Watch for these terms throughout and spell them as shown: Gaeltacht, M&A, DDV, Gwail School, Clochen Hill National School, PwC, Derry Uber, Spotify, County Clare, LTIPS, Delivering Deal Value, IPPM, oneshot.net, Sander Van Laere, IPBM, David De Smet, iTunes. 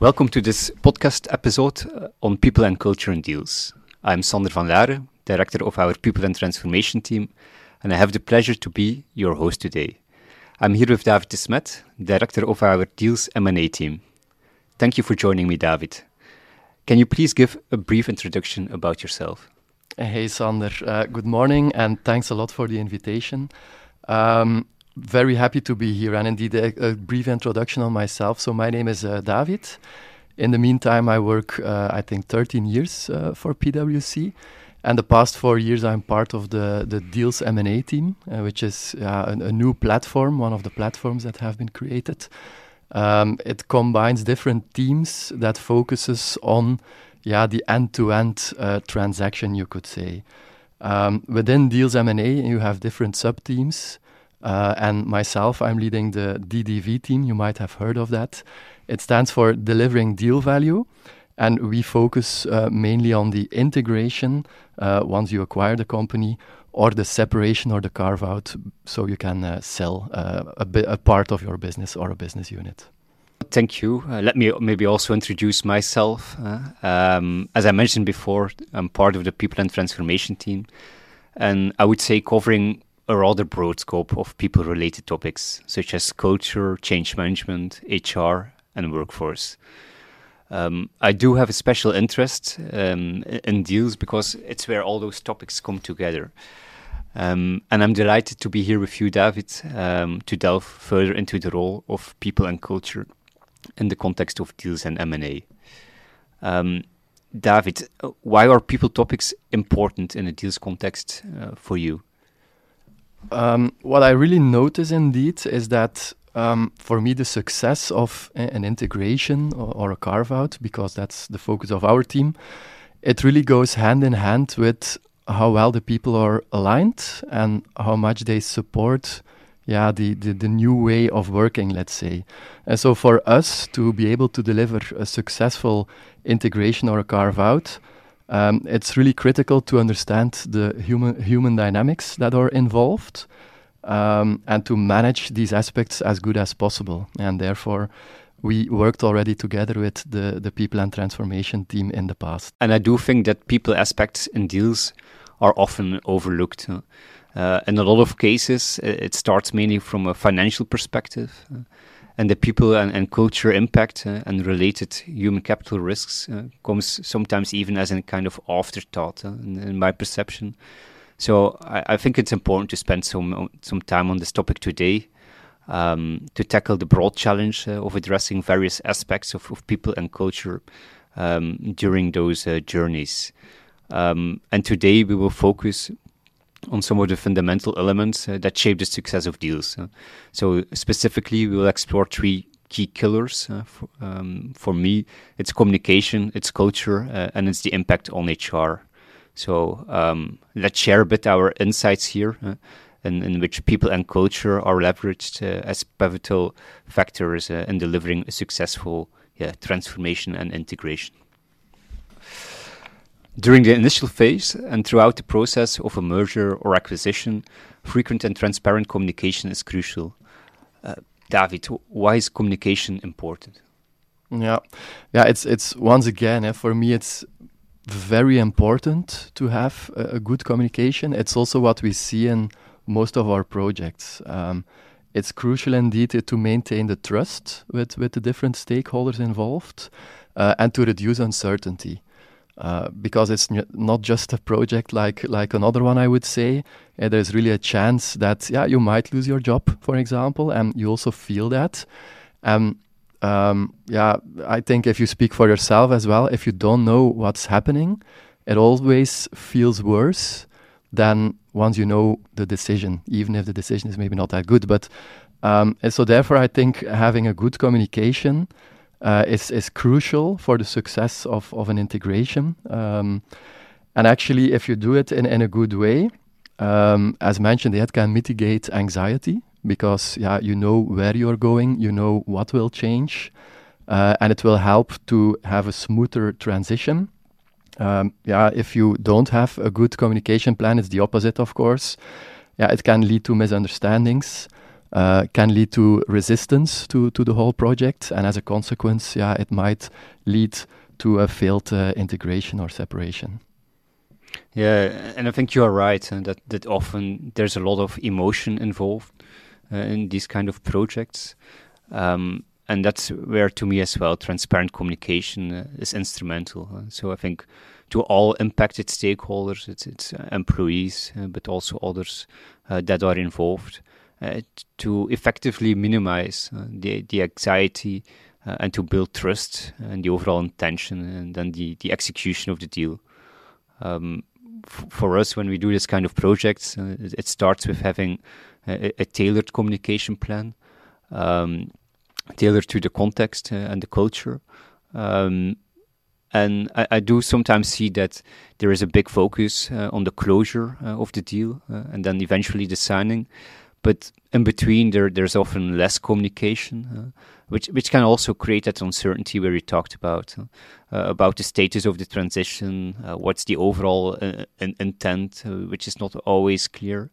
Welcome to this podcast episode on people and culture in deals. I'm Sander Van Laere, director of our people and transformation team, and I have the pleasure to be your host today. I'm here with David De Smet, director of our deals M&A team. Thank you for joining me, David. Can you please give a brief introduction about yourself? Hey, Sander. Good morning, and thanks a lot for the invitation. Very happy to be here, and indeed a brief introduction on myself. So my name is David. In the meantime, I work, 13 years for PwC, and the past 4 years I'm part of the Deals M&A team, which is a new platform, one of the platforms that have been created. It combines different teams that focuses on the end-to-end transaction, you could say. Within Deals M&A, you have different sub-teams. And myself, I'm leading the DDV team. You might have heard of that. It stands for Delivering Deal Value. And we focus mainly on the integration once you acquire the company, or the separation or the carve-out, so you can sell a part of your business or a business unit. Thank you. Let me maybe also introduce myself. As I mentioned before, I'm part of the People and Transformation team. And I would say covering a rather broad scope of people-related topics, such as culture, change management, HR, and workforce. I do have a special interest in deals because it's where all those topics come together. And I'm delighted to be here with you, David, to delve further into the role of people and culture in the context of deals and M&A. David, why are people topics important in a deals context for you? What I really notice indeed is that for me the success of an integration or a carve-out, because that's the focus of our team, it really goes hand in hand with how well the people are aligned and how much they support the new way of working, let's say. And so for us to be able to deliver a successful integration or a carve-out, it's really critical to understand the human dynamics that are involved, and to manage these aspects as good as possible. And therefore, we worked already together with the people and transformation team in the past. And I do think that people aspects in deals are often overlooked. In a lot of cases, it starts mainly from a financial perspective. And the people and culture impact and related human capital risks comes sometimes even as a kind of afterthought, in my perception. So I think it's important to spend some time on this topic today, to tackle the broad challenge of addressing various aspects of people and culture during those journeys. And today we will focus on some of the fundamental elements that shape the success of deals. So specifically, we will explore three key pillars. For me, it's communication, it's culture, and it's the impact on HR. So let's share a bit our insights here, in which people and culture are leveraged as pivotal factors in delivering a successful transformation and integration. During the initial phase and throughout the process of a merger or acquisition, frequent and transparent communication is crucial. David, why is communication important? Yeah, it's once again, for me, it's very important to have a good communication. It's also what we see in most of our projects. It's crucial indeed to maintain the trust with the different stakeholders involved, and to reduce uncertainty. Because it's not just a project like another one, I would say. There's really a chance that you might lose your job, for example, and you also feel that. I think if you speak for yourself as well, if you don't know what's happening, it always feels worse than once you know the decision, even if the decision is maybe not that good. But and so therefore, I think having a good communication is crucial for the success of an integration. And actually, if you do it in a good way, as mentioned, it can mitigate anxiety, because you know where you're going, you know what will change, and it will help to have a smoother transition. If you don't have a good communication plan, it's the opposite, of course. It can lead to misunderstandings, can lead to resistance to the whole project, and as a consequence, yeah, it might lead to a failed integration or separation. Yeah, and I think you are right, and that often there's a lot of emotion involved in these kind of projects. And that's where, to me as well, transparent communication is instrumental. So I think to all impacted stakeholders, it's employees, but also others that are involved, to effectively minimize the anxiety and to build trust and the overall intention and then the execution of the deal. For us, when we do this kind of projects, it starts with having a tailored communication plan, tailored to the context and the culture. And I do sometimes see that there is a big focus on the closure of the deal and then eventually the signing. But in between, there's often less communication, which can also create that uncertainty where we talked about the status of the transition, what's the overall intent, which is not always clear,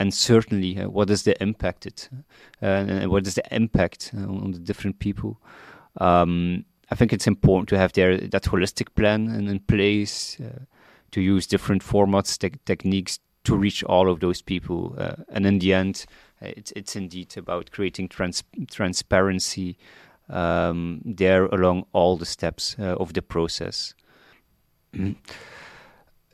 and certainly what is the impacted, and what is the impact on the different people. I think it's important to have that holistic plan in place, to use different formats, techniques, to reach all of those people, and in the end, it's indeed about creating transparency there along all the steps of the process.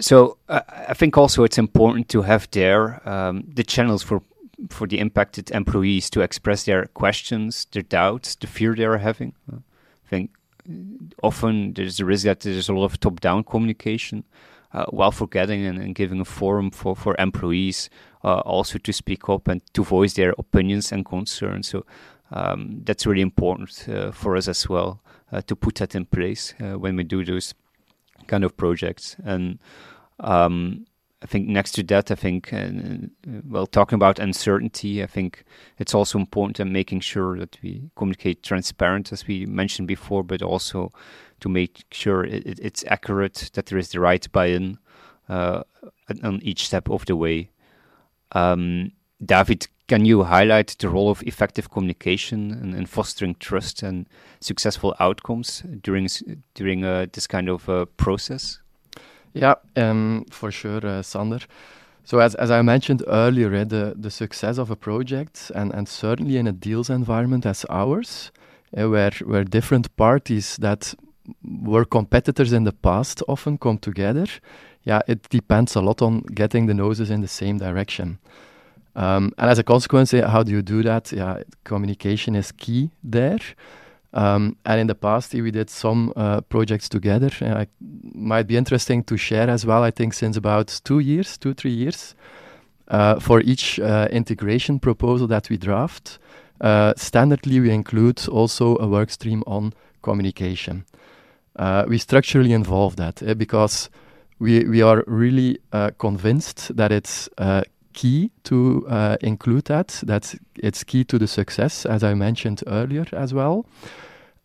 So I think also it's important to have there the channels for the impacted employees to express their questions, their doubts, the fear they are having. I think often there's a risk that there's a lot of top-down communication, while forgetting and giving a forum for employees also to speak up and to voice their opinions and concerns. So that's really important for us as well to put that in place when we do those kind of projects. And I think next to that, talking about uncertainty, I think it's also important in making sure that we communicate transparent, as we mentioned before, but also to make sure it's accurate, that there is the right buy-in on each step of the way. David, can you highlight the role of effective communication and fostering trust and successful outcomes during this kind of process? Yeah, for sure, Sander. So as I mentioned earlier, the success of a project, and certainly in a deals environment as ours, where different parties that were competitors in the past often come together, yeah, it depends a lot on getting the noses in the same direction. And as a consequence, how do you do that? Yeah, communication is key there. And in the past, we did some projects together. It might be interesting to share as well, I think, since about 2-3 years, for each integration proposal that we draft, standardly we include also a work stream on communication. We structurally involve that because we are really convinced that it's key to include that it's key to the success, as I mentioned earlier as well.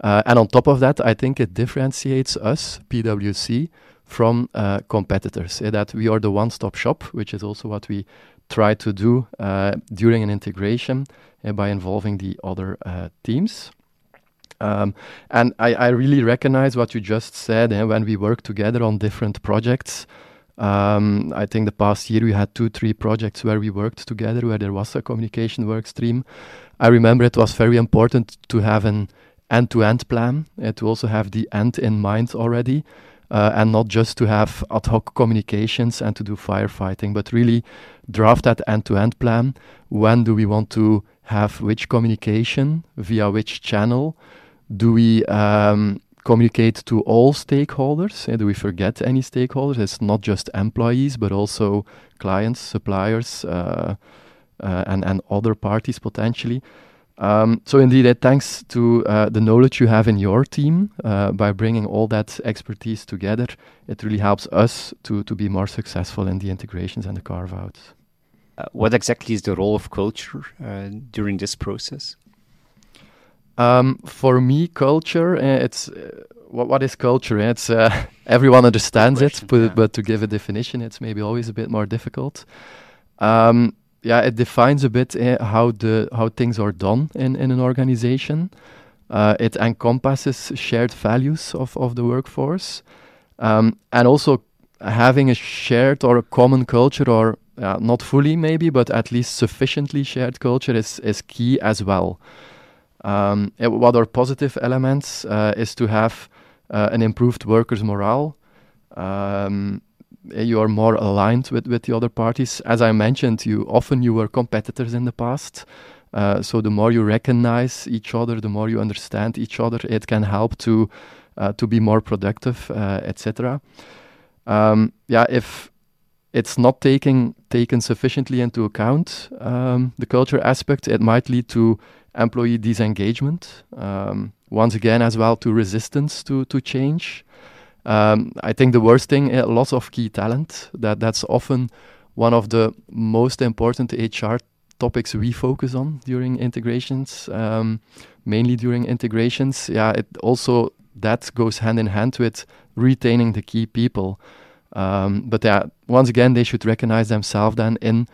And on top of that, I think it differentiates us, PwC, from competitors, that we are the one-stop shop, which is also what we try to do during an integration by involving the other teams. And I really recognize what you just said when we work together on different projects. I think the past year we had 2-3 projects where we worked together, where there was a communication work stream. I remember it was very important to have an end-to-end plan, to also have the end in mind already, and not just to have ad hoc communications and to do firefighting, but really draft that end-to-end plan. When do we want to have which communication, via which channel? Do we communicate to all stakeholders? Do we forget any stakeholders? It's not just employees, but also clients, suppliers, and other parties potentially. So indeed, thanks to the knowledge you have in your team, by bringing all that expertise together, it really helps us to be more successful in the integrations and the carve-outs. What exactly is the role of culture during this process? For me, culture, it's what is culture? It's everyone understands it, but to give a definition, it's maybe always a bit more difficult. it defines a bit how things are done in an organization. It encompasses shared values of the workforce, and also having a shared or a common culture, or not fully maybe, but at least sufficiently shared culture is key as well. What are positive elements is to have an improved workers' morale. You are more aligned with the other parties. As I mentioned, you were competitors in the past. So the more you recognize each other, the more you understand each other, it can help to be more productive, etc. If it's not taken sufficiently into account, the culture aspect, it might lead to employee disengagement. Once again, as well, to resistance to change. I think the worst thing, loss of key talent. That's often one of the most important HR topics we focus on during integrations, mainly during integrations. It also that goes hand in hand with retaining the key people. Once again, they should recognize themselves then in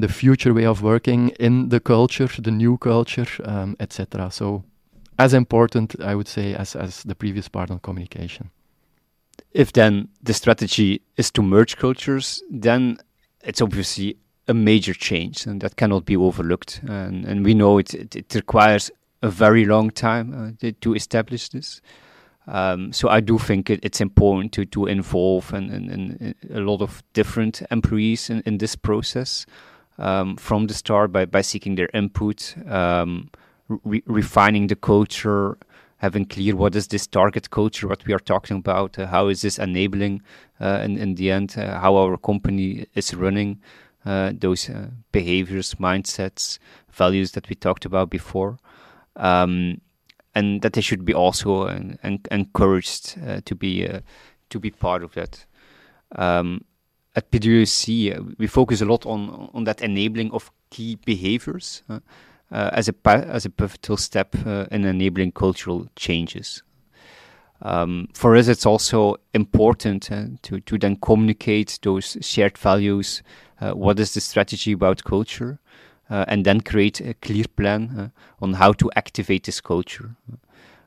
the future way of working, in the culture, the new culture, etc. So as important, I would say, as the previous part on communication. If then the strategy is to merge cultures, then it's obviously a major change, and that cannot be overlooked. And we know it requires a very long time to establish this. So I do think it's important to involve and a lot of different employees in this process from the start by seeking their input, refining the culture, having clear what is this target culture, what we are talking about, how is this enabling in the end, how our company is running, those behaviors, mindsets, values that we talked about before. And that they should be also encouraged to be part of that. At PwC, we focus a lot on that enabling of key behaviors as a pivotal step in enabling cultural changes. For us, it's also important to then communicate those shared values. What is the strategy about culture? And then create a clear plan on how to activate this culture.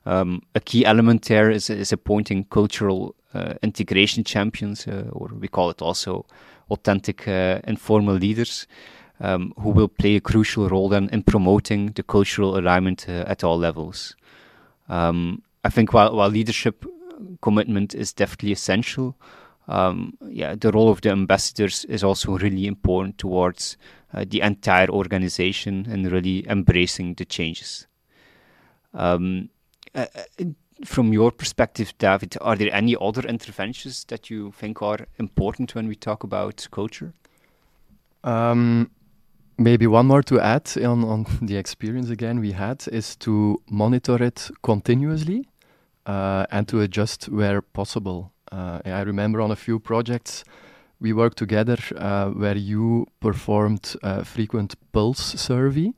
A key element there is appointing cultural integration champions, or we call it also authentic informal leaders, who will play a crucial role then in promoting the cultural alignment at all levels. I think while leadership commitment is definitely essential, the role of the ambassadors is also really important towards the entire organization and really embracing the changes. From your perspective, David, are there any other interventions that you think are important when we talk about culture? Maybe one more to add on the experience again we had is to monitor it continuously and to adjust where possible. I remember on a few projects we worked together where you performed a frequent pulse survey.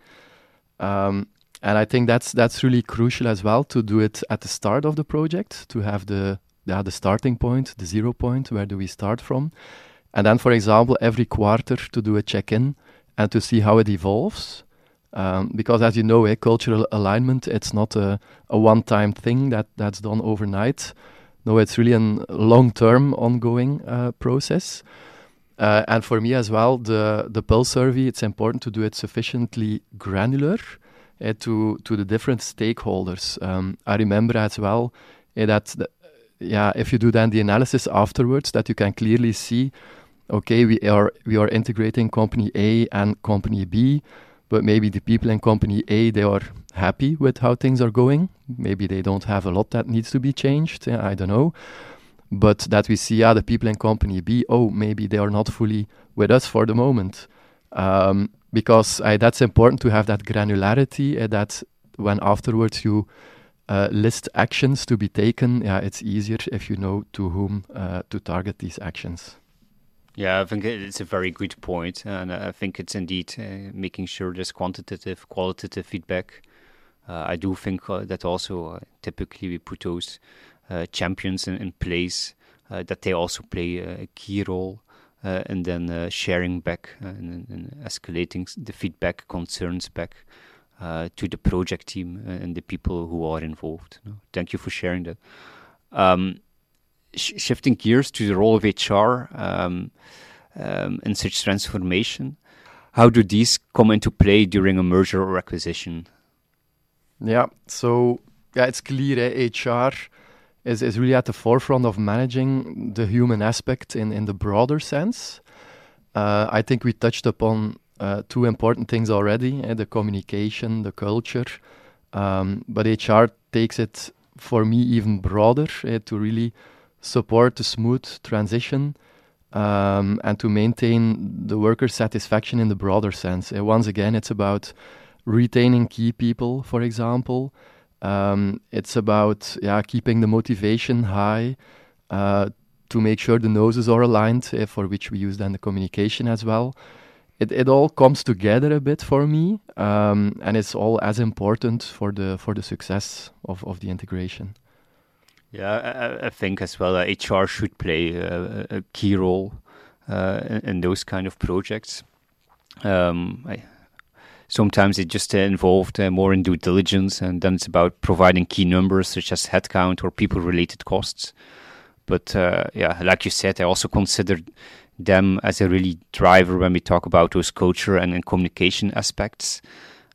And I think that's really crucial as well, to do it at the start of the project, to have the starting point, the 0 point, where do we start from. And then, for example, every quarter to do a check-in and to see how it evolves. Because as you know, cultural alignment, it's not a one-time thing that's done overnight. No, it's really a long-term, ongoing process. And for me as well, the pulse survey, it's important to do it sufficiently granular to the different stakeholders. I remember as well that if you do then the analysis afterwards, that you can clearly see, okay, we are integrating company A and company B, but maybe the people in company A, they are happy with how things are going. Maybe they don't have a lot that needs to be changed. I don't know. But that we see, the people in company B, maybe they are not fully with us for the moment. Because that's important to have that granularity, that when afterwards you list actions to be taken, it's easier if you know to whom to target these actions. Yeah, I think it's a very good point, and I think it's indeed making sure there's quantitative, qualitative feedback. I do think that also typically we put those champions in place, that they also play a key role and then sharing back and escalating the feedback, concerns back to the project team and the people who are involved. Thank you for sharing that. Shifting gears to the role of HR in such transformation, how do these come into play during a merger or acquisition? So it's clear HR is really at the forefront of managing the human aspect in the broader sense. I think we touched upon two important things already, the communication, the culture, but HR takes it, for me, even broader to really support the smooth transition and to maintain the worker satisfaction in the broader sense. Once again, it's about retaining key people, for example. It's about keeping the motivation high to make sure the noses are aligned, for which we use then the communication as well. It all comes together a bit for me, and it's all as important for the success of the integration. Yeah, I think as well HR should play a key role in those kind of projects. Sometimes it just involved more in due diligence, and then it's about providing key numbers such as headcount or people-related costs. But like you said, I also consider them as a really driver when we talk about those culture and communication aspects.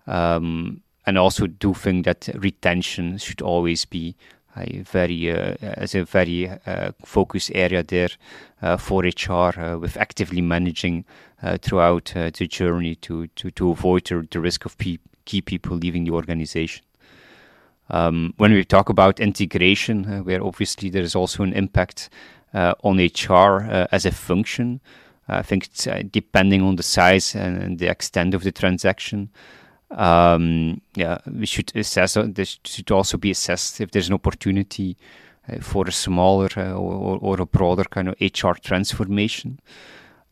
And also do think that retention should always be a very focus area there for HR, with actively managing throughout the journey to avoid the risk of key people leaving the organization. When we talk about integration, where obviously there is also an impact on HR as a function, I think it's depending on the size and the extent of the transaction. We should assess. This should also be assessed if there's an opportunity for a smaller or a broader kind of HR transformation.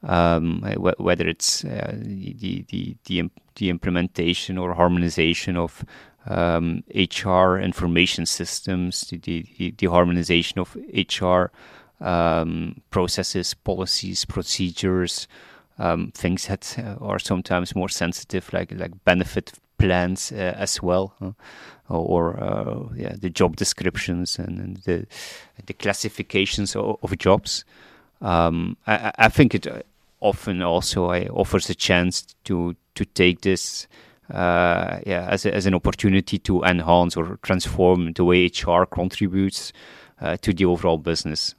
Whether it's the implementation or harmonization of HR information systems, the harmonization of HR processes, policies, procedures. Things that are sometimes more sensitive, like benefit plans as well, or the job descriptions and the classifications of jobs. I think it often also offers a chance to take this as an opportunity to enhance or transform the way HR contributes to the overall business.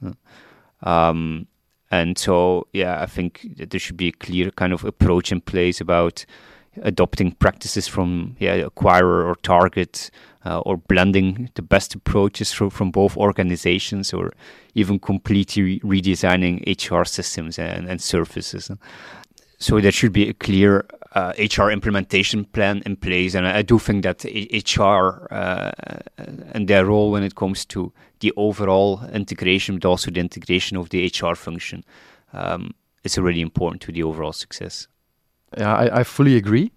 And so, I think that there should be a clear kind of approach in place about adopting practices from acquirer or target, or blending the best approaches from both organizations, or even completely redesigning HR systems and services. So there should be a clear HR implementation plan in place. And I do think that HR and their role when it comes to the overall integration, but also the integration of the HR function, is really important to the overall success. Yeah, I fully agree.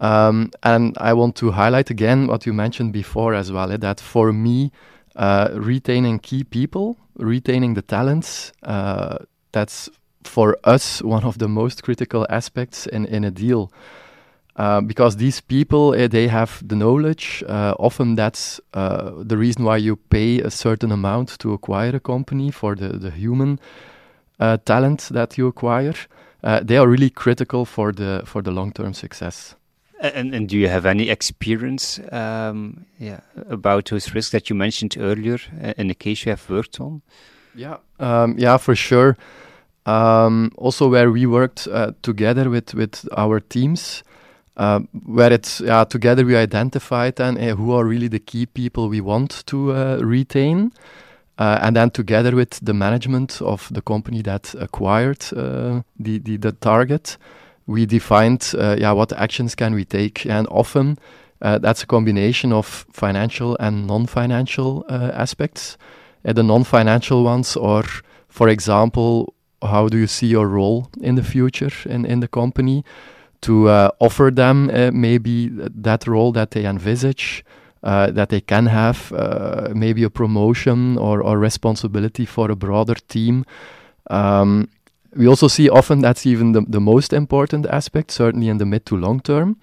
And I want to highlight again what you mentioned before as well, that for me, retaining key people, retaining the talents, that's for us one of the most critical aspects in a deal, because these people, they have the knowledge. Often that's the reason why you pay a certain amount to acquire a company, for the human talent that you acquire. They are really critical for the long-term success. And do you have any experience about those risks that you mentioned earlier in the case you have worked on? Yeah, for sure. Also where we worked together with our teams, where it's together we identified then who are really the key people we want to retain, and then together with the management of the company that acquired the target, we defined what actions can we take. And often that's a combination of financial and non-financial aspects. The non-financial ones are, for example, how do you see your role in the future in the company, to offer them maybe that role that they envisage, that they can have, maybe a promotion or responsibility for a broader team. We also see often that's even the most important aspect, certainly in the mid to long term.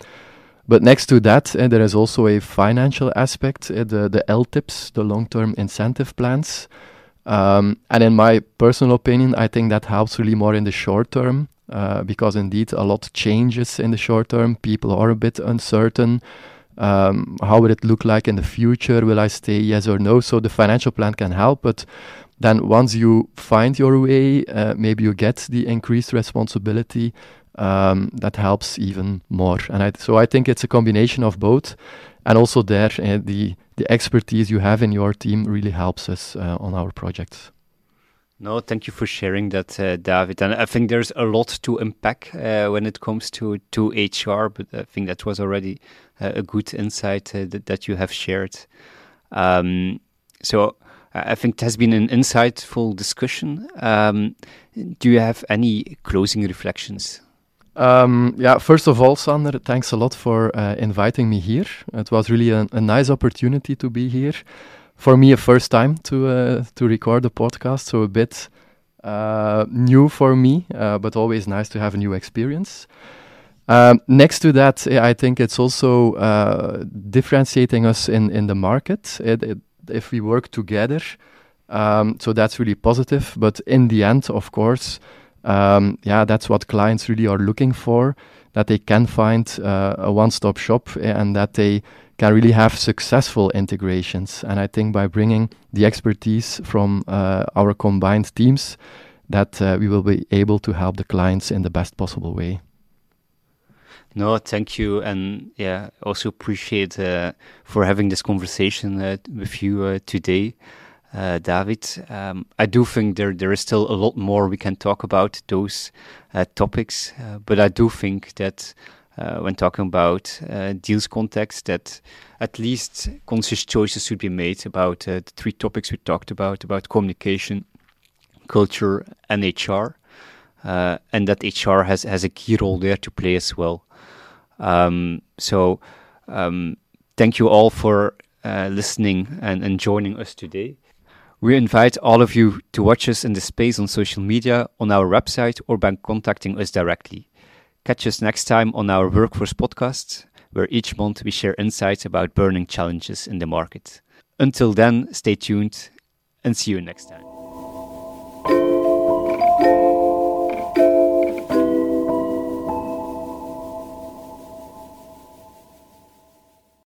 But next to that, there is also a financial aspect, the LTIPS, the long-term incentive plans. And in my personal opinion, I think that helps really more in the short term, because indeed a lot changes in the short term. People are a bit uncertain. How will it look like in the future? Will I stay, yes or no? So the financial plan can help, but then once you find your way, maybe you get the increased responsibility. That helps even more. And I think it's a combination of both. And also there, the expertise you have in your team really helps us on our projects. No, thank you for sharing that, David. And I think there's a lot to unpack when it comes to HR, but I think that was already a good insight that you have shared. So I think it has been an insightful discussion. Do you have any closing reflections? First of all, Sander, thanks a lot for inviting me here. It was really a nice opportunity to be here. For me, a first time to record a podcast, so a bit new for me, but always nice to have a new experience. Next to that, I think it's also differentiating us in the market. If we work together, so that's really positive. But in the end, of course, that's what clients really are looking for, that they can find a one-stop shop and that they can really have successful integrations. And I think by bringing the expertise from our combined teams, that we will be able to help the clients in the best possible way. No, thank you. And also appreciate for having this conversation with you today. David, I do think there is still a lot more we can talk about those topics, but I do think that when talking about deals context, that at least conscious choices should be made about the three topics we talked about communication, culture, and HR, and that HR has a key role there to play as well. So thank you all for listening and joining us today. We invite all of you to watch us in the space on social media, on our website, or by contacting us directly. Catch us next time on our Workforce podcast, where each month we share insights about burning challenges in the market. Until then, stay tuned and see you next time.